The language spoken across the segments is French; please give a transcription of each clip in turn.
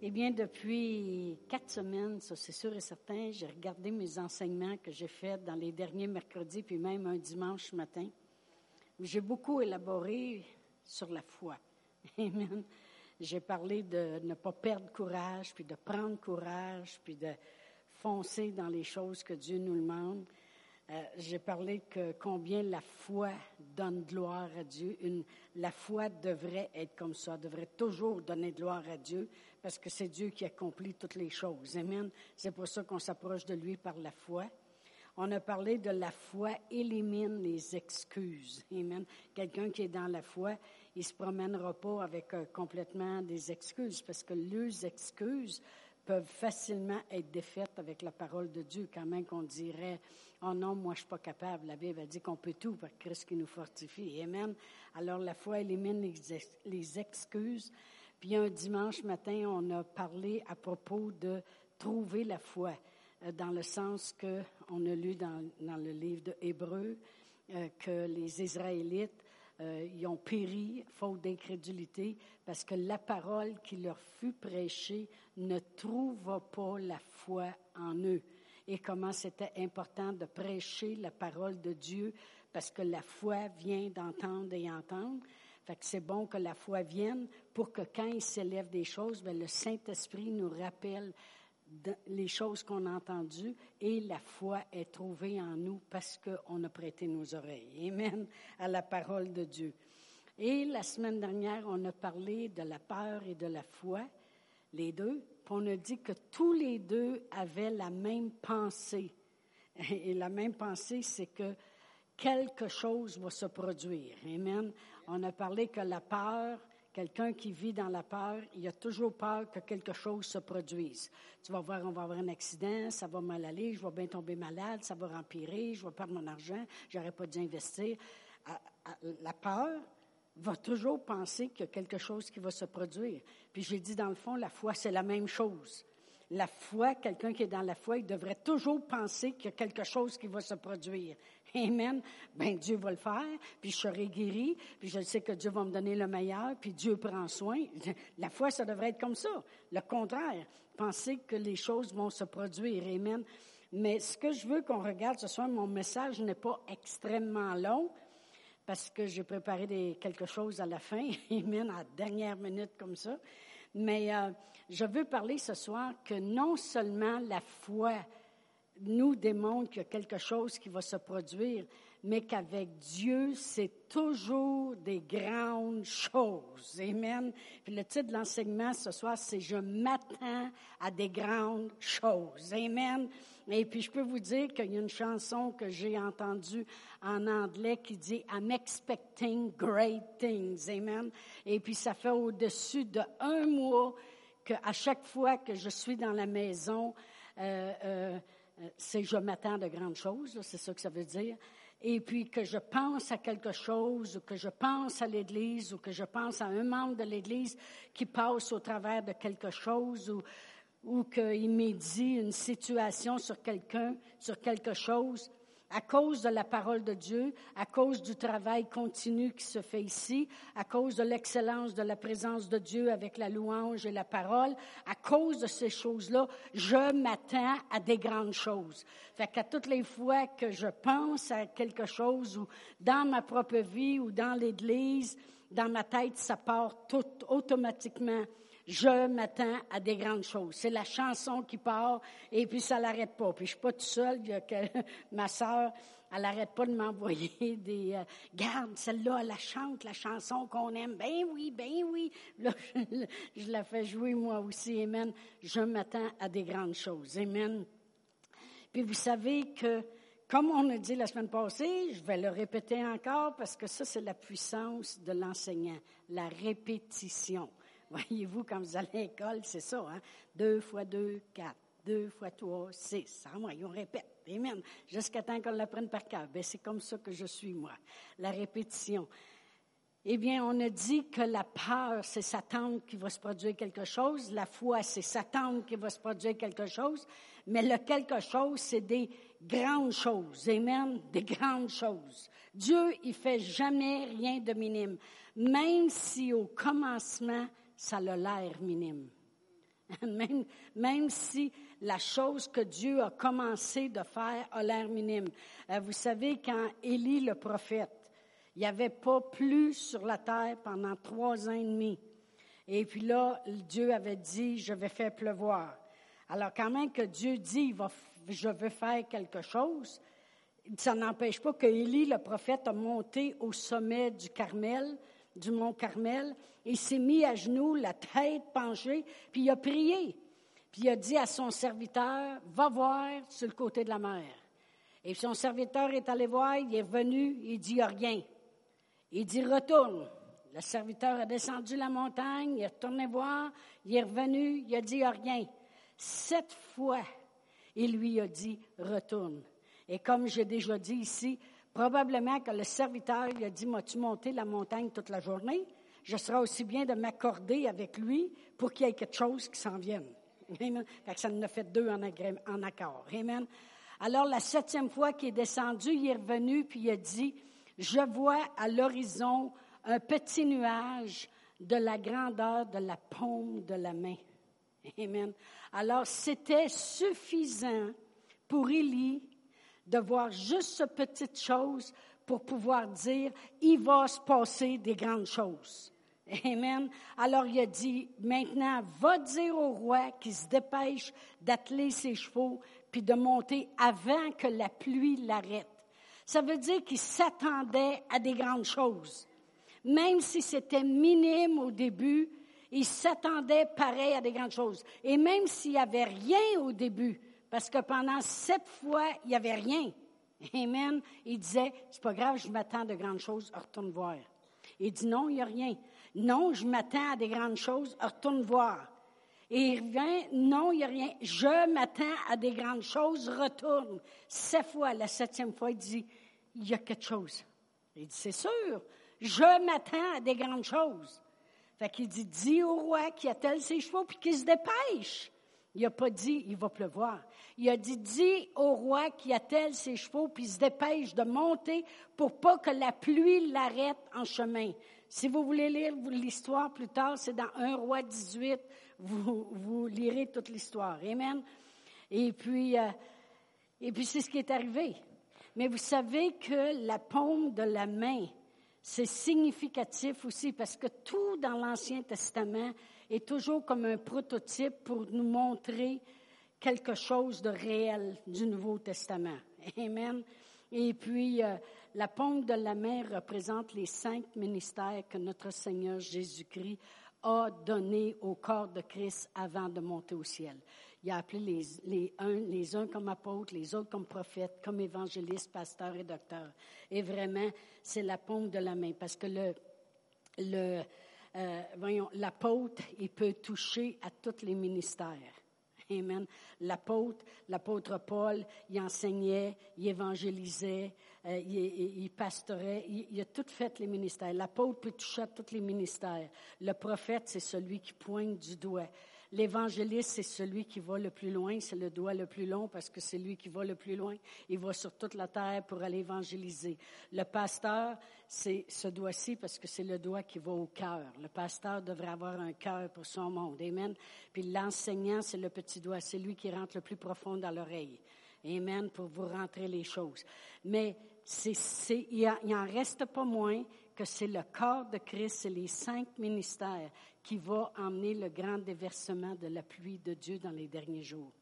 Eh bien, depuis 4 semaines, ça c'est sûr et certain, j'ai regardé mes enseignements que j'ai faits dans les derniers mercredis, puis même un dimanche matin. J'ai beaucoup élaboré sur la foi. Amen. J'ai parlé de ne pas perdre courage, puis de prendre courage, puis de foncer dans les choses que Dieu nous demande. J'ai parlé que combien la foi donne gloire à Dieu. La foi devrait être comme ça, devrait toujours donner gloire à Dieu, parce que c'est Dieu qui accomplit toutes les choses. Amen. C'est pour ça qu'on s'approche de lui par la foi. On a parlé de la foi élimine les excuses. Amen. Quelqu'un qui est dans la foi, il ne se promènera pas avec complètement des excuses, parce que les excuses peuvent facilement être défaites avec la parole de Dieu, quand même qu'on dirait « Oh non, moi je ne suis pas capable ». La Bible dit qu'on peut tout par Christ qui nous fortifie. Amen. Alors la foi élimine les excuses. Puis un dimanche matin, on a parlé à propos de trouver la foi, dans le sens qu'on a lu dans le livre de Hébreux que les Israélites, ils ont péri, faute d'incrédulité, parce que la parole qui leur fut prêchée ne trouva pas la foi en eux. Et comment c'était important de prêcher la parole de Dieu, parce que la foi vient d'entendre et entendre. Fait que c'est bon que la foi vienne pour que quand il s'élève des choses, bien, le Saint-Esprit nous rappelle les choses qu'on a entendues, et la foi est trouvée en nous parce qu'on a prêté nos oreilles. Amen. À la parole de Dieu. Et la semaine dernière, on a parlé de la peur et de la foi, les deux. Puis on a dit que tous les deux avaient la même pensée. Et la même pensée, c'est que quelque chose va se produire. Amen. On a parlé que la peur... Quelqu'un qui vit dans la peur, il a toujours peur que quelque chose se produise. Tu vas voir, on va avoir un accident, ça va mal aller, je vais bien tomber malade, ça va empirer, je vais perdre mon argent, j'aurais pas dû investir. La peur va toujours penser qu'il y a quelque chose qui va se produire. Puis j'ai dit, dans le fond, la foi, c'est la même chose. La foi, quelqu'un qui est dans la foi, il devrait toujours penser qu'il y a quelque chose qui va se produire. Amen. Bien, Dieu va le faire, puis je serai guéri, puis je sais que Dieu va me donner le meilleur, puis Dieu prend soin. La foi, ça devrait être comme ça. Le contraire, penser que les choses vont se produire. Amen. Mais ce que je veux qu'on regarde ce soir, mon message n'est pas extrêmement long, parce que j'ai préparé quelque chose à la fin. Amen, à la dernière minute comme ça. Mais je veux parler ce soir que non seulement la foi nous démontre qu'il y a quelque chose qui va se produire, mais qu'avec Dieu, c'est toujours des grandes choses. Amen. Puis le titre de l'enseignement ce soir, c'est « Je m'attends à des grandes choses ». Amen. Et puis je peux vous dire qu'il y a une chanson que j'ai entendue en anglais qui dit « I'm expecting great things ». Amen. Et puis ça fait au-dessus d'1 mois qu'à chaque fois que je suis dans la maison, c'est « je m'attends de grandes choses », là, c'est ça que ça veut dire. Et puis que je pense à quelque chose, ou que je pense à l'Église, ou que je pense à un membre de l'Église qui passe au travers de quelque chose, ou qu'il médit une situation sur quelqu'un, sur quelque chose, à cause de la parole de Dieu, à cause du travail continu qui se fait ici, à cause de l'excellence de la présence de Dieu avec la louange et la parole, à cause de ces choses-là, je m'attends à des grandes choses. Fait qu'à toutes les fois que je pense à quelque chose, ou dans ma propre vie, ou dans l'Église, dans ma tête, ça part tout automatiquement. Je m'attends à des grandes choses. C'est la chanson qui part et puis ça l'arrête pas. Puis je suis pas toute seule, ma sœur, elle arrête pas de m'envoyer des garde, celle-là, elle la chante, la chanson qu'on aime. Ben oui, ben oui. Là, je la fais jouer moi aussi. Amen. Je m'attends à des grandes choses. Amen. Puis vous savez que, comme on a dit la semaine passée, je vais le répéter encore parce que ça, c'est la puissance de l'enseignant, la répétition. Voyez-vous, quand vous allez à l'école, c'est ça, hein? 2 × 2, 4. 2 × 3, 6. Ah, moi, on répète. Amen. Jusqu'à temps qu'on l'apprenne par cœur. Bien, c'est comme ça que je suis, moi. La répétition. Eh bien, on a dit que la peur, c'est s'attendre qu'il va se produire quelque chose. La foi, c'est s'attendre qu'il va se produire quelque chose. Mais le quelque chose, c'est des grandes choses. Amen. Des grandes choses. Dieu, il ne fait jamais rien de minime. Même si au commencement, ça a l'air minime. Même si la chose que Dieu a commencé de faire a l'air minime. Vous savez, quand Élie le prophète, il n'y avait pas plu sur la terre pendant 3 ans et demi. Et puis là, Dieu avait dit, je vais faire pleuvoir. Alors quand même que Dieu dit, je veux faire quelque chose, ça n'empêche pas que Élie, le prophète, a monté au sommet du mont Carmel. Il s'est mis à genoux, la tête penchée, puis il a prié. Puis il a dit à son serviteur, va voir sur le côté de la mer. Et son serviteur est allé voir, il est venu, il dit, il n'y a rien. Il dit, retourne. Le serviteur a descendu la montagne, il est retourné voir, il est revenu, il a dit, il n'y a rien. 7 fois, il lui a dit, retourne. Et comme j'ai déjà dit ici, probablement que le serviteur lui a dit, m'as-tu monté la montagne toute la journée? Je serai aussi bien de m'accorder avec lui pour qu'il y ait quelque chose qui s'en vienne. Amen. Fait que ça en a fait 2 en accord. Amen. Alors, la 7e fois qu'il est descendu, il est revenu, puis il a dit, « Je vois à l'horizon un petit nuage de la grandeur de la paume de la main. » Amen. Alors, c'était suffisant pour Élie de voir juste cette petite chose pour pouvoir dire, « Il va se passer des grandes choses. » Amen. Alors, il a dit, « Maintenant, va dire au roi qu'il se dépêche d'atteler ses chevaux. » puis de monter avant que la pluie l'arrête. Ça veut dire qu'il s'attendait à des grandes choses. Même si c'était minime au début, il s'attendait pareil à des grandes choses. Et même s'il n'y avait rien au début, parce que pendant 7 fois, il n'y avait rien. Amen. Il disait, c'est pas grave, je m'attends à de grandes choses, retourne voir. Il dit, non, il n'y a rien. Non, je m'attends à des grandes choses, retourne voir. Et il revient, non, il n'y a rien. Je m'attends à des grandes choses, retourne. 7 fois, la 7e fois, il dit, il y a quelque chose. Il dit, c'est sûr, je m'attends à des grandes choses. Fait qu'il dit, dis au roi qu'il attelle ses chevaux puis qu'il se dépêche. Il n'a pas dit, il va pleuvoir. Il a dit, dis au roi qu'il attelle ses chevaux puis se dépêche de monter pour pas que la pluie l'arrête en chemin. Si vous voulez lire l'histoire plus tard, c'est dans 1 Roi 18, vous lirez toute l'histoire. Amen. Et puis c'est ce qui est arrivé. Mais vous savez que la paume de la main, c'est significatif aussi parce que tout dans l'Ancien Testament est toujours comme un prototype pour nous montrer quelque chose de réel du Nouveau Testament. Amen. Et puis, la paume de la main représente les 5 ministères que notre Seigneur Jésus-Christ a donnés au corps de Christ avant de monter au ciel. Il a appelé les uns comme apôtres, les autres comme prophètes, comme évangélistes, pasteurs et docteurs. Et vraiment, c'est la paume de la main parce que l'apôtre, il peut toucher à tous les ministères. Amen. L'apôtre Paul, il enseignait, il évangélisait, il pastorait, il a tout fait les ministères. L'apôtre peut toucher à tous les ministères. Le prophète, c'est celui qui pointe du doigt. L'évangéliste, c'est celui qui va le plus loin, c'est le doigt le plus long parce que c'est lui qui va le plus loin. Il va sur toute la terre pour aller évangéliser. Le pasteur, c'est ce doigt-ci parce que c'est le doigt qui va au cœur. Le pasteur devrait avoir un cœur pour son monde. Amen. Puis l'enseignant, c'est le petit doigt. C'est lui qui rentre le plus profond dans l'oreille. Amen. Pour vous rentrer les choses. Mais il n'en reste pas moins que c'est le corps de Christ, c'est les 5 ministères qui va emmener le grand déversement de la pluie de Dieu dans les derniers jours.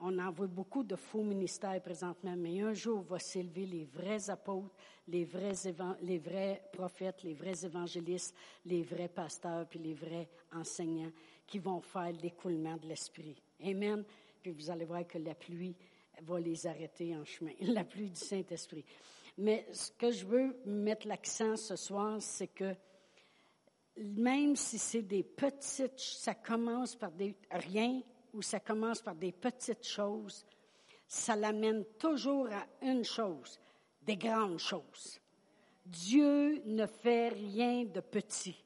On en voit beaucoup de faux ministères présentement, mais un jour va s'élever les vrais apôtres, les vrais prophètes, les vrais évangélistes, les vrais pasteurs puis les vrais enseignants qui vont faire l'écoulement de l'Esprit. Amen. Puis vous allez voir que la pluie va les arrêter en chemin, la pluie du Saint-Esprit. Mais ce que je veux mettre l'accent ce soir, c'est que même si c'est des petites, ça commence par des rien ou ça commence par des petites choses, ça l'amène toujours à une chose, des grandes choses. Dieu ne fait rien de petit.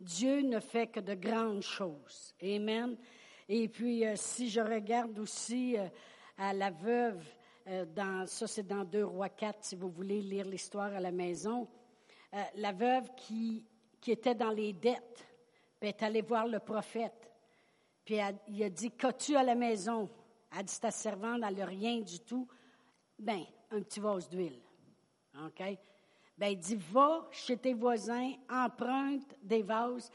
Dieu ne fait que de grandes choses. Amen. Et puis, si je regarde aussi à la veuve, ça c'est dans 2 Rois 4, si vous voulez lire l'histoire à la maison, la veuve qui était dans les dettes, Elle est allée voir le prophète. Puis il a dit, qu'as-tu à la maison? Elle dit, ta servante, elle n'a rien du tout. Bien, un petit vase d'huile. OK? Bien, il dit, va chez tes voisins, emprunte des vases.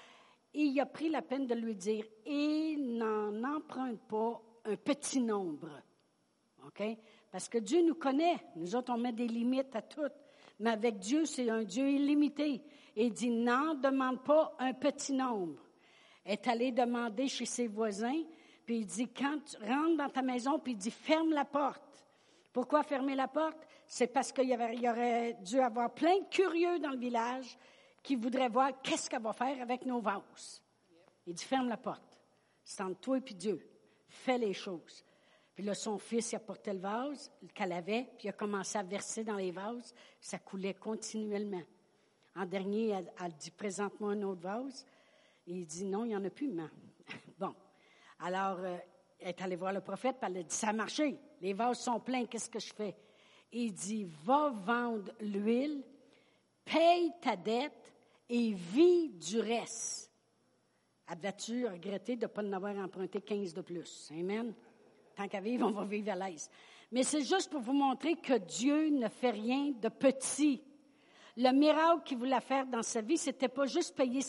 Et il a pris la peine de lui dire, et n'en emprunte pas un petit nombre. OK? Parce que Dieu nous connaît. Nous autres, on met des limites à tout. Mais avec Dieu, c'est un Dieu illimité. Et il dit, n'en demande pas un petit nombre. Elle est allée demander chez ses voisins. Puis il dit, quand tu rentres dans ta maison, puis il dit, ferme la porte. Pourquoi fermer la porte? C'est parce qu'il y aurait dû avoir plein de curieux dans le village qui voudraient voir qu'est-ce qu'elle va faire avec nos vases. Il dit, ferme la porte. C'est entre toi et puis Dieu. Fais les choses. Puis là, son fils, il a porté le vase qu'elle avait, puis il a commencé à verser dans les vases. Ça coulait continuellement. En dernier, elle dit, présente-moi un autre vase. Et il dit, non, il n'y en a plus, maman. Bon. Alors, elle est allée voir le prophète, puis elle a dit, ça a marché, les vases sont pleins, qu'est-ce que je fais? Il dit, va vendre l'huile, paye ta dette et vis du reste. Avais-tu regretté de ne pas en avoir emprunté 15 de plus? Amen? Tant qu'à vivre, on va vivre à l'aise. Mais c'est juste pour vous montrer que Dieu ne fait rien de petit. Le miracle qu'il voulait faire dans sa vie, c'était pas juste payer.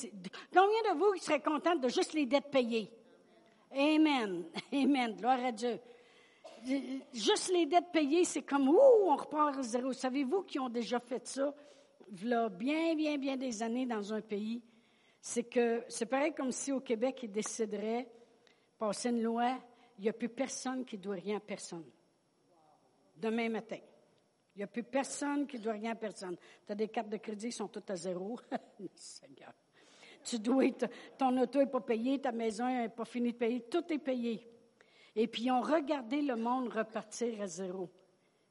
Combien de vous seraient contents de juste les dettes payées? Amen. Amen. Gloire à Dieu. Juste les dettes payées, c'est comme, ouh, on repart à zéro. Savez-vous qui ont déjà fait ça, là, bien des années dans un pays? C'est que, c'est pareil comme si au Québec, ils décideraient, passer une loi, il n'y a plus personne qui ne doit rien à personne. Demain matin. Il n'y a plus personne qui ne doit rien à personne. Tu as des cartes de crédit qui sont toutes à zéro. Seigneur. Tu dois, ton auto n'est pas payé, ta maison n'est pas finie de payer, tout est payé. Et puis, ils ont regardé le monde repartir à zéro.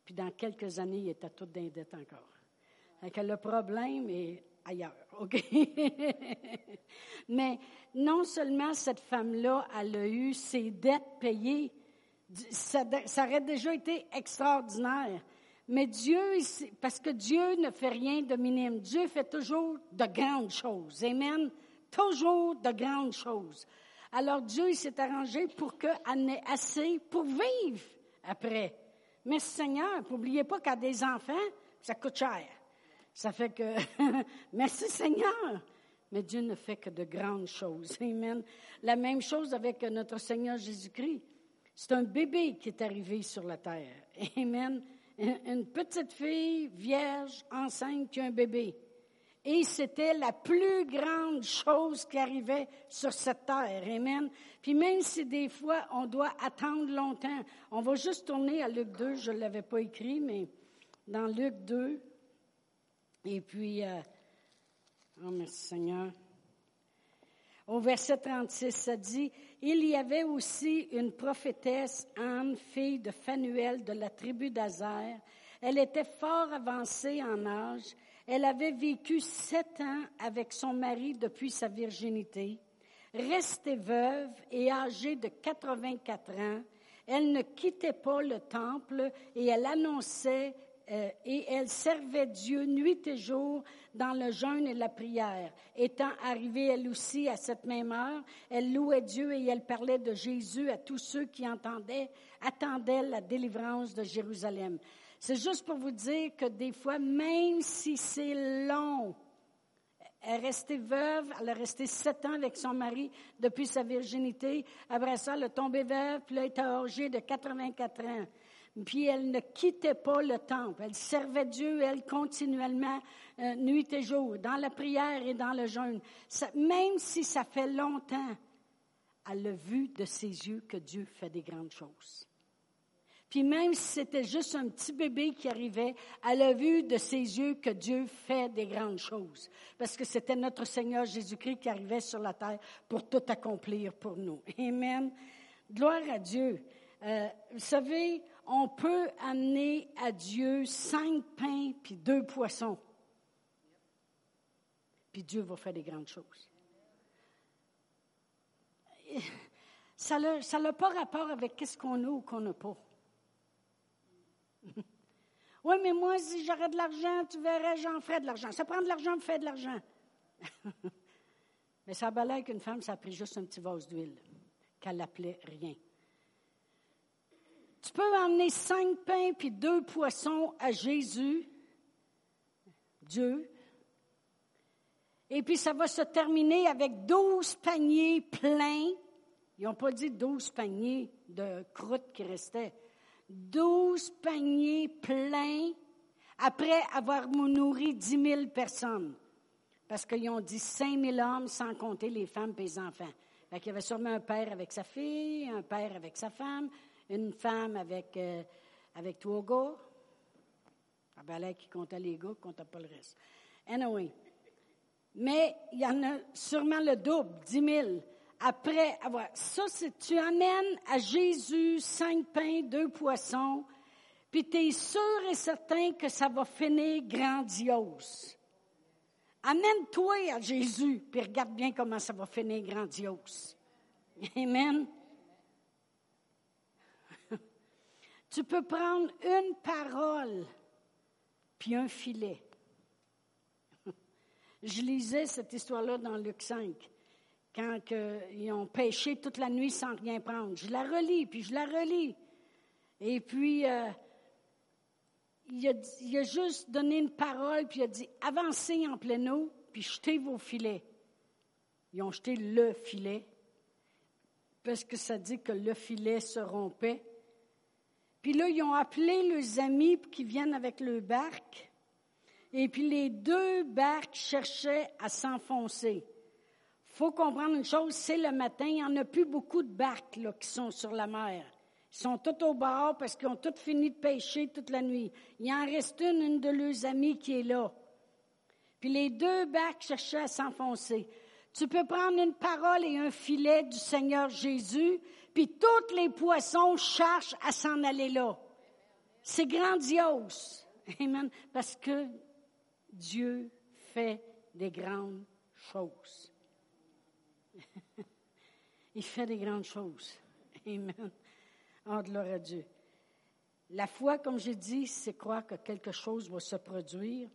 Puis, dans quelques années, ils étaient tous dans les dettes encore. Fait que le problème est ailleurs, OK? Mais non seulement cette femme-là, elle a eu ses dettes payées, ça aurait déjà été extraordinaire. Mais Dieu, parce que Dieu ne fait rien de minime. Dieu fait toujours de grandes choses. Amen. Toujours de grandes choses. Alors Dieu, il s'est arrangé pour qu'elle ait assez pour vivre après. Mais Seigneur, n'oubliez pas qu'à des enfants, ça coûte cher. Ça fait que, merci Seigneur. Mais Dieu ne fait que de grandes choses. Amen. La même chose avec notre Seigneur Jésus-Christ. C'est un bébé qui est arrivé sur la terre. Amen. Une petite fille, vierge, enceinte, qui a un bébé. Et c'était la plus grande chose qui arrivait sur cette terre. Amen. Puis même si des fois, on doit attendre longtemps, on va juste tourner à Luc 2, je ne l'avais pas écrit, mais dans Luc 2, et puis, oh merci Seigneur, au verset 36, ça dit, « Il y avait aussi une prophétesse, Anne, fille de Phanuel de la tribu d'Azer. Elle était fort avancée en âge. Elle avait vécu 7 ans avec son mari depuis sa virginité. Restée veuve et âgée de 84 ans, elle ne quittait pas le temple et elle annonçait et elle servait Dieu nuit et jour dans le jeûne et la prière. Étant arrivée elle aussi à cette même heure, elle louait Dieu et elle parlait de Jésus à tous ceux qui attendaient la délivrance de Jérusalem. » C'est juste pour vous dire que des fois, même si c'est long, elle restait veuve, elle a resté 7 ans avec son mari depuis sa virginité. Après ça, elle a tombé veuve, puis elle était âgée de 84 ans. Puis elle ne quittait pas le temple. Elle servait Dieu, elle, continuellement, nuit et jour, dans la prière et dans le jeûne. Ça, même si ça fait longtemps, elle a vu de ses yeux que Dieu fait des grandes choses. Puis même si c'était juste un petit bébé qui arrivait, elle a vu de ses yeux que Dieu fait des grandes choses. Parce que c'était notre Seigneur Jésus-Christ qui arrivait sur la terre pour tout accomplir pour nous. Amen. Gloire à Dieu. Vous savez, on peut amener à Dieu 5 pains puis 2 poissons. Puis Dieu va faire des grandes choses. Ça n'a pas rapport avec qu'est-ce qu'on a ou qu'on n'a pas. Oui, mais moi, si j'aurais de l'argent, tu verrais, j'en ferais de l'argent. Ça prend de l'argent, je fais de l'argent. Mais Elle s'emballait avec une femme, ça a pris juste un petit vase d'huile, qu'elle appelait rien. Tu peux emmener 5 pains puis 2 poissons à Jésus, Dieu, et puis ça va se terminer avec 12 paniers pleins. Ils n'ont pas dit 12 paniers de croûte qui restaient. 12 paniers pleins après avoir nourri 10 000 personnes. Parce qu'ils ont dit 5 000 hommes sans compter les femmes et les enfants. Fait qu'il y avait sûrement un père avec sa fille, un père avec sa femme, une femme avec 3 gars. Ah ben là, qui comptait les gars, qui comptait pas le reste. Anyway. Mais il y en a sûrement le double, 10 000. Après avoir... Ça, c'est tu amènes à Jésus 5 pains, 2 poissons, puis tu es sûr et certain que ça va finir grandiose. Amène-toi à Jésus, puis regarde bien comment ça va finir grandiose. Amen. Tu peux prendre une parole, puis un filet. Je lisais cette histoire-là dans Luc 5. Quand ils ont pêché toute la nuit sans rien prendre. Je la relis, puis je la relis. Et puis, il a juste donné une parole, puis il a dit, « Avancez en pleine eau, puis jetez vos filets. » Ils ont jeté le filet, parce que ça dit que le filet se rompait. Puis là, ils ont appelé leurs amis qui viennent avec leur barque, et puis les 2 barques cherchaient à s'enfoncer. Il faut comprendre une chose, c'est le matin, il n'y en a plus beaucoup de barques là, qui sont sur la mer. Ils sont tous au bord parce qu'ils ont tous fini de pêcher toute la nuit. Il en reste une de leurs amies qui est là. Puis les 2 barques cherchaient à s'enfoncer. Tu peux prendre une parole et un filet du Seigneur Jésus, puis tous les poissons cherchent à s'en aller là. C'est grandiose. Amen. Parce que Dieu fait des grandes choses. Il fait des grandes choses. Amen. Oh, gloire à Dieu. La foi, comme j'ai dit, c'est croire que quelque chose va se produire,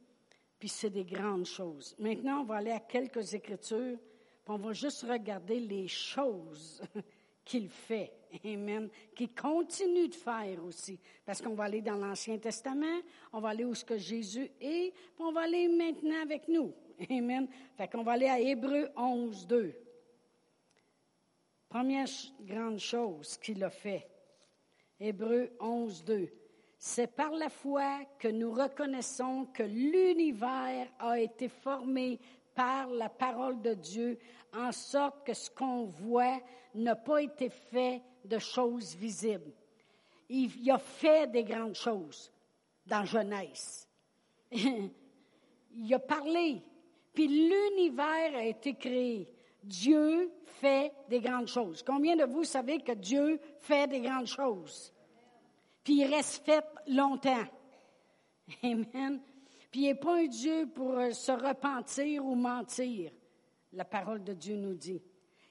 puis c'est des grandes choses. Maintenant, on va aller à quelques Écritures, puis on va juste regarder les choses qu'il fait. Amen. Qu'il continue de faire aussi. Parce qu'on va aller dans l'Ancien Testament, on va aller où ce que Jésus est, puis on va aller maintenant avec nous. Amen. Fait qu'on va aller à Hébreux 11, 2. Première grande chose qu'il a fait, Hébreux 11, 2. « C'est par la foi que nous reconnaissons que l'univers a été formé par la parole de Dieu, en sorte que ce qu'on voit n'a pas été fait de choses visibles. » Il a fait des grandes choses dans Genèse. Il a parlé, puis l'univers a été créé. Dieu fait des grandes choses. Combien de vous savez que Dieu fait des grandes choses? Puis il reste fait longtemps. Amen. Puis il n'est pas un Dieu pour se repentir ou mentir. La parole de Dieu nous dit.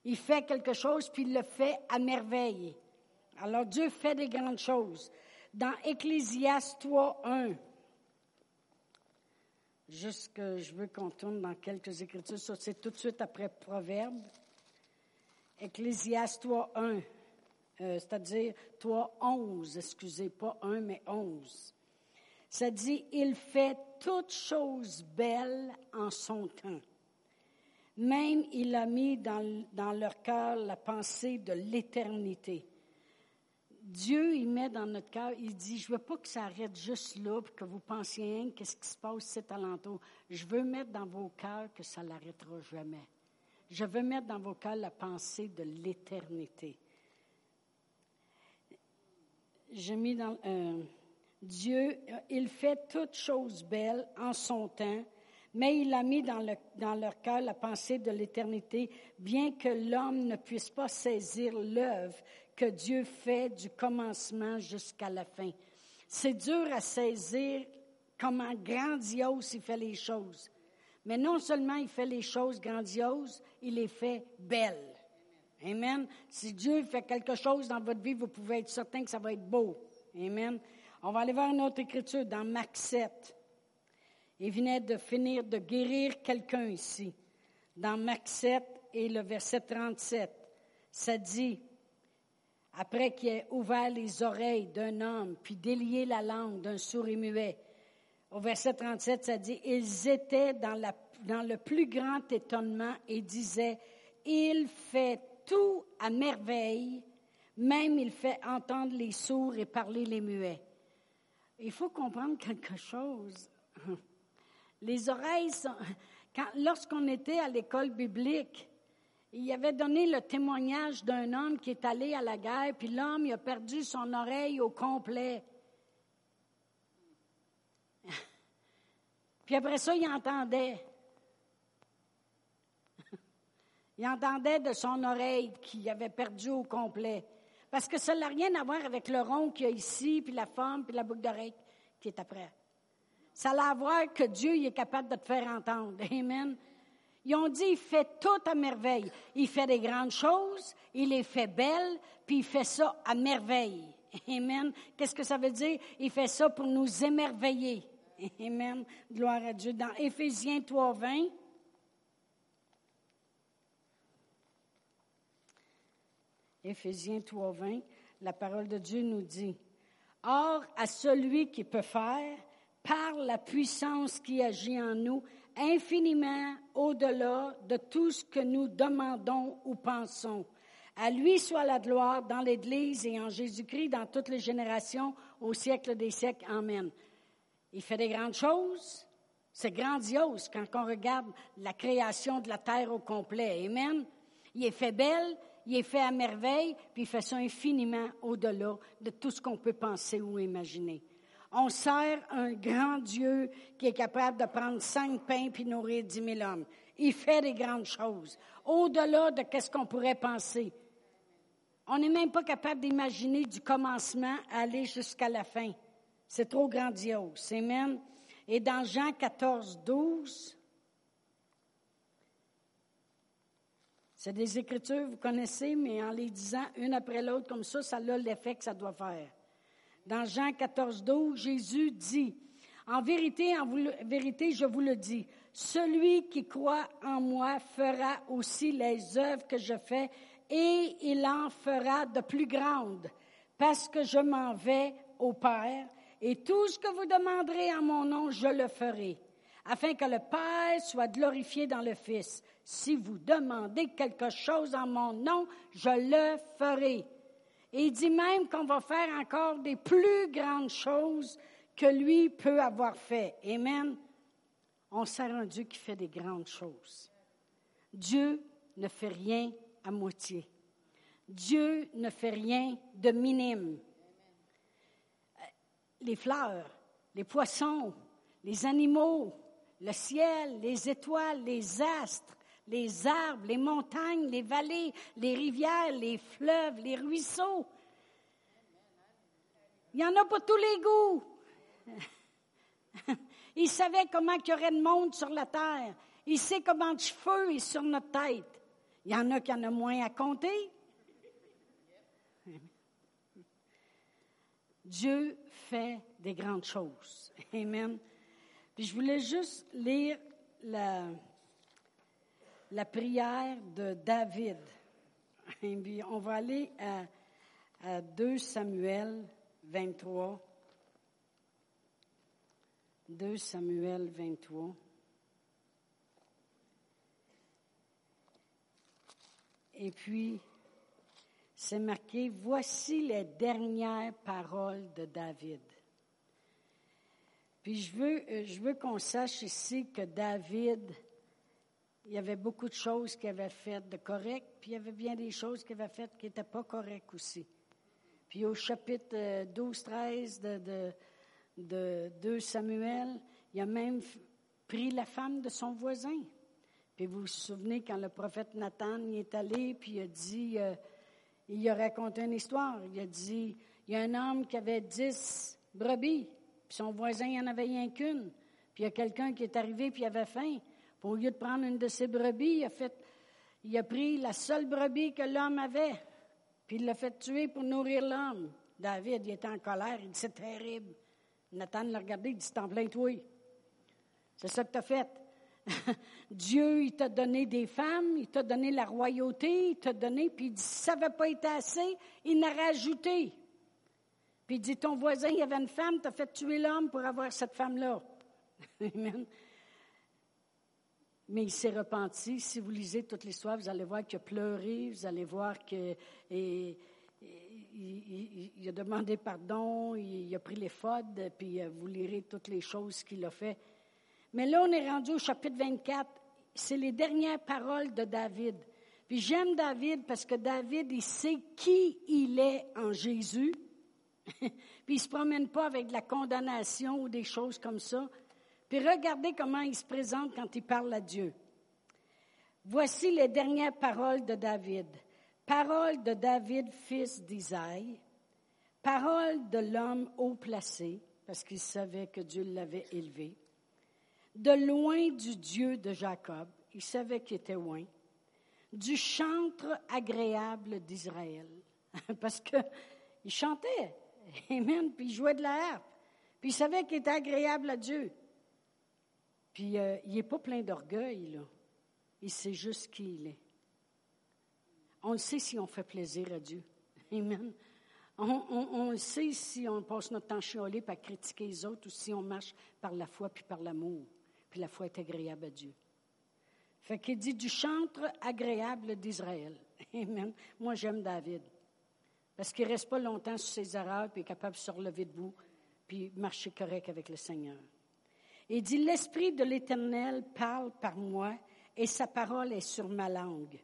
Il fait quelque chose, puis il le fait à merveille. Alors Dieu fait des grandes choses. Dans Ecclésiaste 3.1, juste que je veux qu'on tourne dans quelques Écritures, ça c'est tout de suite après Proverbe. Ecclésiaste 3.1, c'est-à-dire 3.11, excusez, pas 1, mais 11. Ça dit, « Il fait toutes choses belles en son temps. Même il a mis dans leur cœur la pensée de l'éternité. » Dieu, il met dans notre cœur, il dit, je ne veux pas que ça arrête juste là, puis que vous pensiez, hein, qu'est-ce qui se passe cet alentour. Je veux mettre dans vos cœurs que ça ne l'arrêtera jamais. Je veux mettre dans vos cœurs la pensée de l'éternité. J'ai mis dans... Dieu, il fait toutes choses belles en son temps, mais il a mis dans leur cœur la pensée de l'éternité, bien que l'homme ne puisse pas saisir l'œuvre que Dieu fait du commencement jusqu'à la fin. C'est dur à saisir comment grandiose il fait les choses. Mais non seulement il fait les choses grandioses, il les fait belles. Amen. Si Dieu fait quelque chose dans votre vie, vous pouvez être certain que ça va être beau. Amen. On va aller voir une autre écriture dans Marc 7. Il venait de finir de guérir quelqu'un ici. Dans Marc 7 et le verset 37. Ça dit, après qu'il ait ouvert les oreilles d'un homme, puis délié la langue d'un sourd et muet, au verset 37, ça dit, ils étaient dans le plus grand étonnement et disaient, il fait tout à merveille, même il fait entendre les sourds et parler les muets. Il faut comprendre quelque chose. Les oreilles sont... Lorsqu'on était à l'école biblique, il avait donné le témoignage d'un homme qui est allé à la guerre, puis l'homme, il a perdu son oreille au complet. Puis après ça, il entendait. Il entendait de son oreille qu'il avait perdu au complet. Parce que ça n'a rien à voir avec le rond qu'il y a ici, puis la forme, puis la boucle d'oreille qui est après. Ça a à voir que Dieu il est capable de te faire entendre. Amen. Ils ont dit, il fait tout à merveille. Il fait des grandes choses, il les fait belles, puis il fait ça à merveille. Amen. Qu'est-ce que ça veut dire? Il fait ça pour nous émerveiller. Amen. Gloire à Dieu. Dans Éphésiens 3:20, Éphésiens 3:20, la parole de Dieu nous dit, « Or, à celui qui peut faire, par la puissance qui agit en nous, infiniment au-delà de tout ce que nous demandons ou pensons. À lui soit la gloire dans l'Église et en Jésus-Christ, dans toutes les générations, au siècle des siècles. Amen. » Il fait des grandes choses. C'est grandiose quand on regarde la création de la terre au complet. Amen. Il est fait belle. Il est fait à merveille, puis il fait ça infiniment au-delà de tout ce qu'on peut penser ou imaginer. On sert un grand Dieu qui est capable de prendre 5 pains puis nourrir 10 000 hommes. Il fait des grandes choses, au-delà de ce qu'on pourrait penser. On n'est même pas capable d'imaginer du commencement à aller jusqu'à la fin. C'est trop grandiose. Amen. Et dans Jean 14, 12... C'est des Écritures, vous connaissez, mais en les disant une après l'autre comme ça, ça a l'effet que ça doit faire. Dans Jean 14, 12, Jésus dit, « En vérité, je vous le dis, celui qui croit en moi fera aussi les œuvres que je fais, et il en fera de plus grandes, parce que je m'en vais au Père, et tout ce que vous demanderez en mon nom, je le ferai, afin que le Père soit glorifié dans le Fils. » Si vous demandez quelque chose en mon nom, je le ferai. Et il dit même qu'on va faire encore des plus grandes choses que lui peut avoir fait. Amen. On sert un Dieu qui fait des grandes choses. Dieu ne fait rien à moitié. Dieu ne fait rien de minime. Les fleurs, les poissons, les animaux, le ciel, les étoiles, les astres, les arbres, les montagnes, les vallées, les rivières, les fleuves, les ruisseaux. Il y en a pour tous les goûts. Il savait comment il y aurait de monde sur la terre. Il sait comment le feu est sur notre tête. Il y en a qui en ont moins à compter. Dieu fait des grandes choses. Amen. Puis je voulais juste lire la prière de David. Et puis on va aller à 2 Samuel 23. 2 Samuel 23. Et puis, c'est marqué, « Voici les dernières paroles de David. » Puis je veux qu'on sache ici que David... Il y avait beaucoup de choses qu'il avait faites de correctes, puis il y avait bien des choses qu'il avait faites qui n'étaient pas correctes aussi. Puis au chapitre 12-13 de 2 Samuel, il a même pris la femme de son voisin. Puis vous vous souvenez quand le prophète Nathan y est allé, puis il a dit, il a raconté une histoire. Il a dit, il y a un homme qui avait 10 brebis, puis son voisin il en avait rien qu'une. Puis il y a quelqu'un qui est arrivé, puis il avait faim. Puis au lieu de prendre une de ses brebis, il a pris la seule brebis que l'homme avait, puis il l'a fait tuer pour nourrir l'homme. David, il était en colère, il dit, c'est terrible. Nathan l'a regardé, il dit, t'en plains-toi. C'est ça que t'as fait. Dieu, il t'a donné des femmes, il t'a donné la royauté, il t'a donné, puis il dit, si ça n'avait pas été assez, il n'a rajouté. Puis il dit, ton voisin, il y avait une femme, t'as fait tuer l'homme pour avoir cette femme-là. Amen. Mais il s'est repenti. Si vous lisez toute l'histoire, vous allez voir qu'il a pleuré, vous allez voir qu'il a demandé pardon, il a pris l'éphod, puis vous lirez toutes les choses qu'il a fait. Mais là, on est rendu au chapitre 24. C'est les dernières paroles de David. Puis j'aime David parce que David, il sait qui il est en Jésus. Puis il ne se promène pas avec de la condamnation ou des choses comme ça. Puis regardez comment il se présente quand il parle à Dieu. Voici les dernières paroles de David. Paroles de David, fils d'Isaïe. Paroles de l'homme haut placé, parce qu'il savait que Dieu l'avait élevé. De loin du Dieu de Jacob, il savait qu'il était loin. Du chantre agréable d'Israël, parce qu'il chantait, amen, puis il jouait de la harpe. Puis il savait qu'il était agréable à Dieu. Puis, il n'est pas plein d'orgueil, là. Il sait juste qui il est. On le sait si on fait plaisir à Dieu. Amen. On le sait si on passe notre temps chialer puis à critiquer les autres ou si on marche par la foi puis par l'amour. Puis la foi est agréable à Dieu. Fait qu'il dit du chantre agréable d'Israël. Amen. Moi, j'aime David. Parce qu'il ne reste pas longtemps sur ses erreurs puis est capable de se relever debout puis marcher correct avec le Seigneur. Il dit, « L'Esprit de l'Éternel parle par moi, et sa parole est sur ma langue.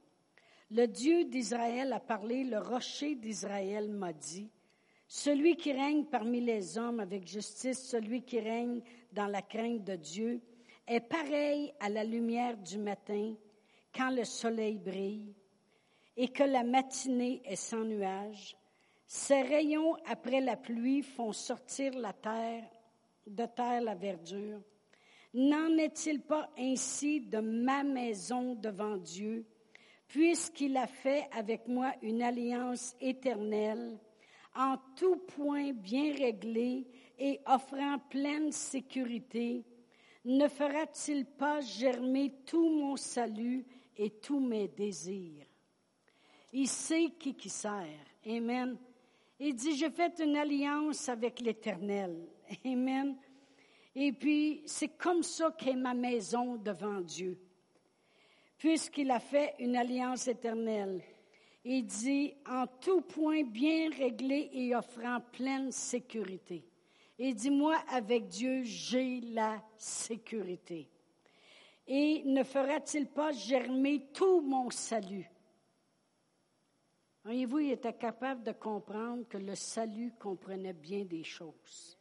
Le Dieu d'Israël a parlé, le rocher d'Israël m'a dit, « Celui qui règne parmi les hommes avec justice, celui qui règne dans la crainte de Dieu, est pareil à la lumière du matin, quand le soleil brille, et que la matinée est sans nuages. Ses rayons après la pluie font sortir de terre la verdure. » N'en est-il pas ainsi de ma maison devant Dieu, puisqu'il a fait avec moi une alliance éternelle, en tout point bien réglée et offrant pleine sécurité, ne fera-t-il pas germer tout mon salut et tous mes désirs? Il sait qui sert. Amen. Il dit, j'ai fait une alliance avec l'Éternel. Amen. Et puis, c'est comme ça qu'est ma maison devant Dieu. Puisqu'il a fait une alliance éternelle, il dit, en tout point bien réglé et offrant pleine sécurité. Il dit, moi, avec Dieu, j'ai la sécurité. Et ne fera-t-il pas germer tout mon salut? Voyez-vous, il était capable de comprendre que le salut comprenait bien des choses.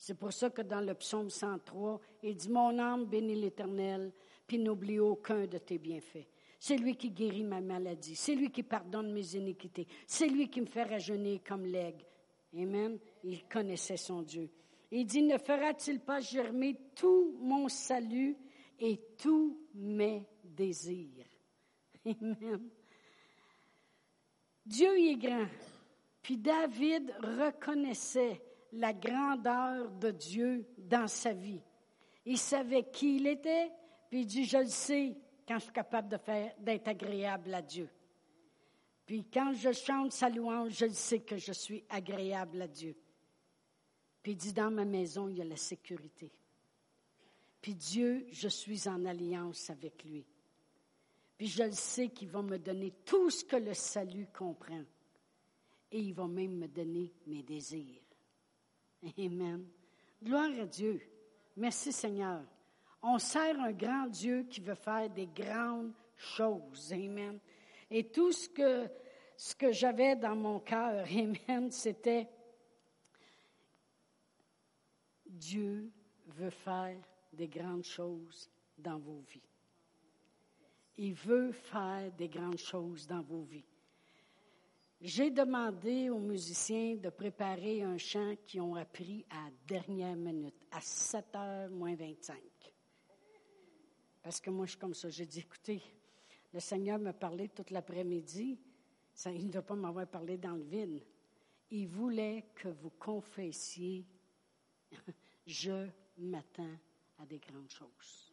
C'est pour ça que dans le psaume 103, il dit « Mon âme bénit l'Éternel, puis n'oublie aucun de tes bienfaits. C'est lui qui guérit ma maladie, c'est lui qui pardonne mes iniquités, c'est lui qui me fait rajeunir comme l'aigle. » Amen. Il connaissait son Dieu. Il dit « Ne fera-t-il pas germer tout mon salut et tous mes désirs? » Amen. Dieu y est grand. Puis David reconnaissait la grandeur de Dieu dans sa vie. Il savait qui il était, puis il dit, je le sais quand je suis capable d'être agréable à Dieu. Puis quand je chante sa louange, je le sais que je suis agréable à Dieu. Puis il dit, dans ma maison, il y a la sécurité. Puis Dieu, je suis en alliance avec lui. Puis je le sais qu'il va me donner tout ce que le salut comprend. Et il va même me donner mes désirs. Amen. Gloire à Dieu. Merci Seigneur. On sert un grand Dieu qui veut faire des grandes choses. Amen. Et tout ce que j'avais dans mon cœur, amen, c'était Dieu veut faire des grandes choses dans vos vies. Il veut faire des grandes choses dans vos vies. J'ai demandé aux musiciens de préparer un chant qu'ils ont appris à la dernière minute, à 7h moins 25. Parce que moi, je suis comme ça. J'ai dit, écoutez, le Seigneur m'a parlé toute l'après-midi. Ça, il ne doit pas m'avoir parlé dans le vide. Il voulait que vous confessiez, je m'attends à des grandes choses.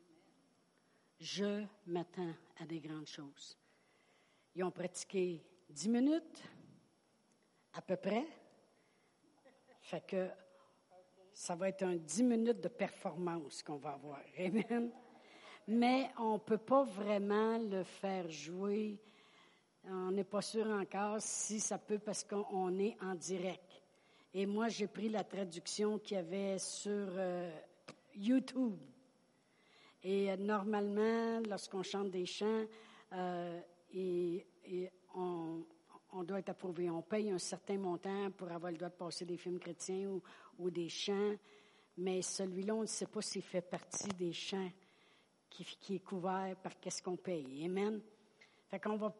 je m'attends à des grandes choses. Ils ont pratiqué 10 minutes, à peu près. Fait que ça va être un 10 minutes de performance qu'on va avoir. Amen. Mais on ne peut pas vraiment le faire jouer. On n'est pas sûr encore si ça peut, parce qu'on est en direct. Et moi, j'ai pris la traduction qu'il y avait sur YouTube. Et normalement, lorsqu'on chante des chants, on doit être approuvé. On paye un certain montant pour avoir le droit de passer des films chrétiens ou des chants. Mais celui-là, on ne sait pas s'il fait partie des chants qui est couvert par qu'est-ce qu'on paye. Amen. Fait qu'on va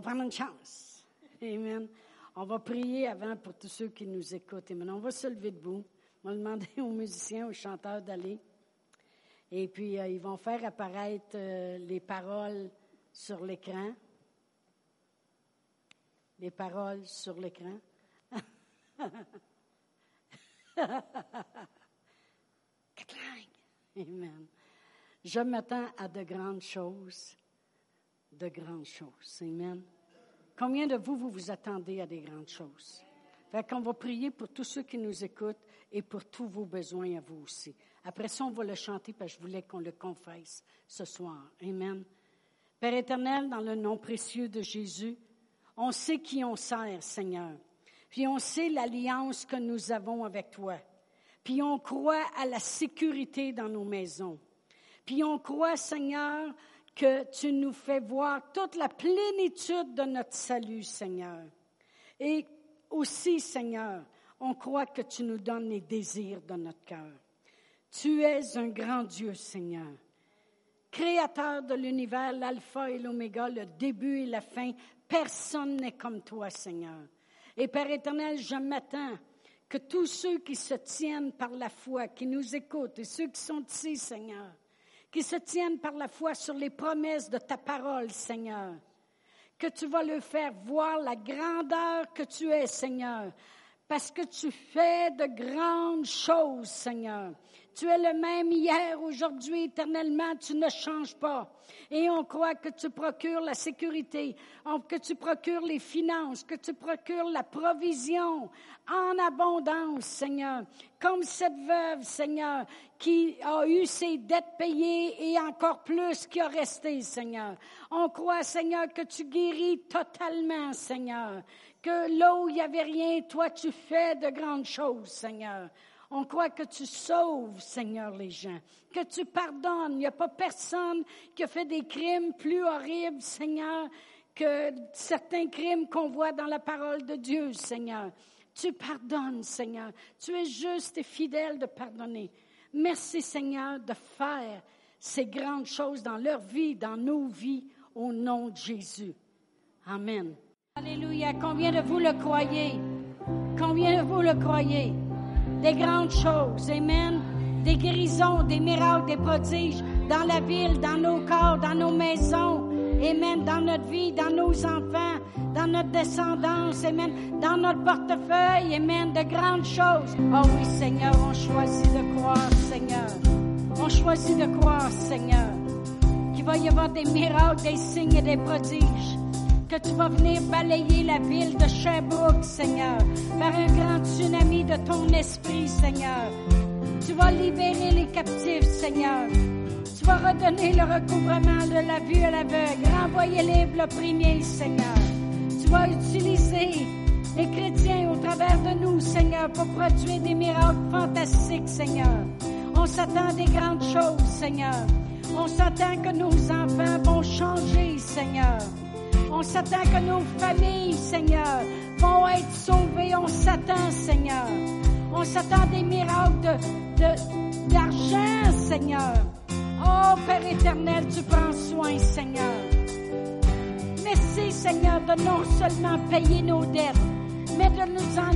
prendre une chance. Amen. On va prier avant pour tous ceux qui nous écoutent. Amen. On va se lever debout. On va demander aux musiciens, aux chanteurs d'aller. Et puis, ils vont faire apparaître les paroles sur l'écran. Les paroles sur l'écran. Amen. Je m'attends à de grandes choses. De grandes choses. Amen. Combien de vous, vous attendez à des grandes choses? Fait qu'on va prier pour tous ceux qui nous écoutent et pour tous vos besoins à vous aussi. Après ça, on va le chanter parce que je voulais qu'on le confesse ce soir. Amen. Père éternel, dans le nom précieux de Jésus, on sait qui on sert, Seigneur. Puis on sait l'alliance que nous avons avec toi. Puis on croit à la sécurité dans nos maisons. Puis on croit, Seigneur, que tu nous fais voir toute la plénitude de notre salut, Seigneur. Et aussi, Seigneur, on croit que tu nous donnes les désirs de notre cœur. Tu es un grand Dieu, Seigneur. Créateur de l'univers, l'alpha et l'oméga, le début et la fin, personne n'est comme toi, Seigneur. Et Père éternel, je m'attends que tous ceux qui se tiennent par la foi, qui nous écoutent, et ceux qui sont ici, Seigneur, qui se tiennent par la foi sur les promesses de ta parole, Seigneur, que tu vas leur faire voir la grandeur que tu es, Seigneur, parce que tu fais de grandes choses, Seigneur. Tu es le même hier, aujourd'hui, éternellement, tu ne changes pas. Et on croit que tu procures la sécurité, que tu procures les finances, que tu procures la provision en abondance, Seigneur. Comme cette veuve, Seigneur, qui a eu ses dettes payées et encore plus qui a resté, Seigneur. On croit, Seigneur, que tu guéris totalement, Seigneur. Que là où il n'y avait rien, toi, tu fais de grandes choses, Seigneur. On croit que tu sauves, Seigneur, les gens, que tu pardonnes. Il n'y a pas personne qui a fait des crimes plus horribles, Seigneur, que certains crimes qu'on voit dans la parole de Dieu, Seigneur. Tu pardonnes, Seigneur. Tu es juste et fidèle de pardonner. Merci, Seigneur, de faire ces grandes choses dans leur vie, dans nos vies, au nom de Jésus. Amen. Alléluia. Combien de vous le croyez? Combien de vous le croyez? Des grandes choses, amen. Des guérisons, des miracles, des prodiges dans la ville, dans nos corps, dans nos maisons, amen. Dans notre vie, dans nos enfants, dans notre descendance, amen. Dans notre portefeuille, amen. De grandes choses. Oh oui, Seigneur, on choisit de croire, Seigneur. On choisit de croire, Seigneur, qu'il va y avoir des miracles, des signes et des prodiges. Que tu vas venir balayer la ville de Sherbrooke, Seigneur, par un grand tsunami de ton esprit, Seigneur. Tu vas libérer les captifs, Seigneur. Tu vas redonner le recouvrement de la vue à l'aveugle. Renvoyer libre l'opprimé, Seigneur. Tu vas utiliser les chrétiens au travers de nous, Seigneur, pour produire des miracles fantastiques, Seigneur. On s'attend à des grandes choses, Seigneur. On s'attend que nos enfants vont changer, Seigneur. On s'attend que nos familles, Seigneur, vont être sauvées. On s'attend, Seigneur. On s'attend à des miracles d'argent, Seigneur. Oh, Père éternel, tu prends soin, Seigneur. Merci, Seigneur, de non seulement payer nos dettes, mais de nous en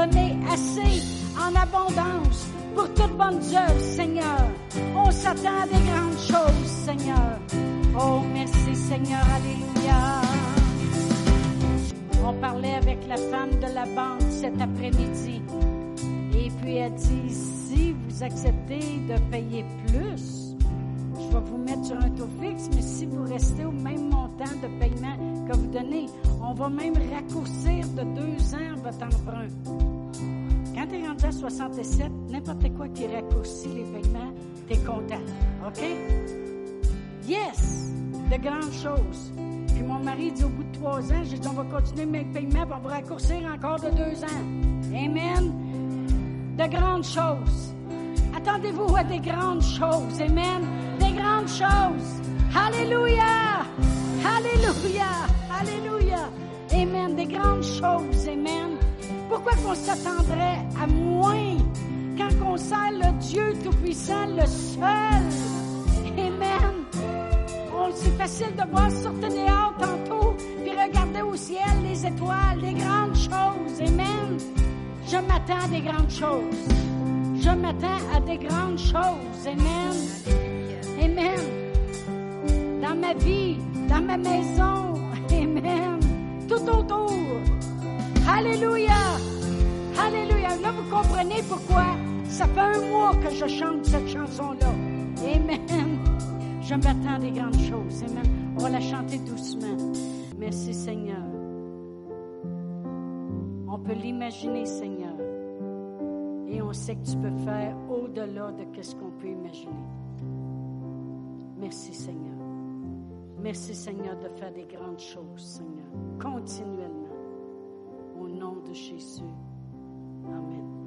donner assez en abondance pour toute bonne œuvre, Seigneur. On s'attend à des grandes choses, Seigneur. Oh, merci, Seigneur. Alléluia. On parlait avec la femme de la banque cet après-midi. Et puis, elle dit, si vous acceptez de payer plus, je je vais vous mettre sur un taux fixe, mais si vous restez au même montant de paiement que vous donnez, on va même raccourcir de 2 ans votre emprunt. Quand tu es rendu à 67, n'importe quoi qui raccourcit les paiements, tu es content. OK? Yes! De grandes choses. Puis mon mari dit au bout de 3 ans, j'ai dit on va continuer mes paiements, puis on va raccourcir encore de 2 ans. Amen! De grandes choses. Attendez-vous à des grandes choses. Amen. Des grandes choses. Alléluia. Alléluia. Alléluia. Amen. Des grandes choses. Amen. Pourquoi qu'on s'attendrait à moins quand on sert le Dieu Tout-Puissant, le seul? Amen. C'est facile de voir sortir dehors tantôt puis regarder au ciel les étoiles. Des grandes choses. Amen. Je m'attends à des grandes choses. Je m'attends à des grandes choses. Amen. Amen. Dans ma vie, dans ma maison. Amen. Tout autour. Alléluia. Alléluia. Là, vous comprenez pourquoi ça fait 1 mois que je chante cette chanson-là. Amen. Je m'attends à des grandes choses. Amen. On va la chanter doucement. Merci, Seigneur. On peut l'imaginer, Seigneur. Et on sait que tu peux faire au-delà de ce qu'on peut imaginer. Merci, Seigneur. Merci, Seigneur, de faire des grandes choses, Seigneur, continuellement. Au nom de Jésus. Amen.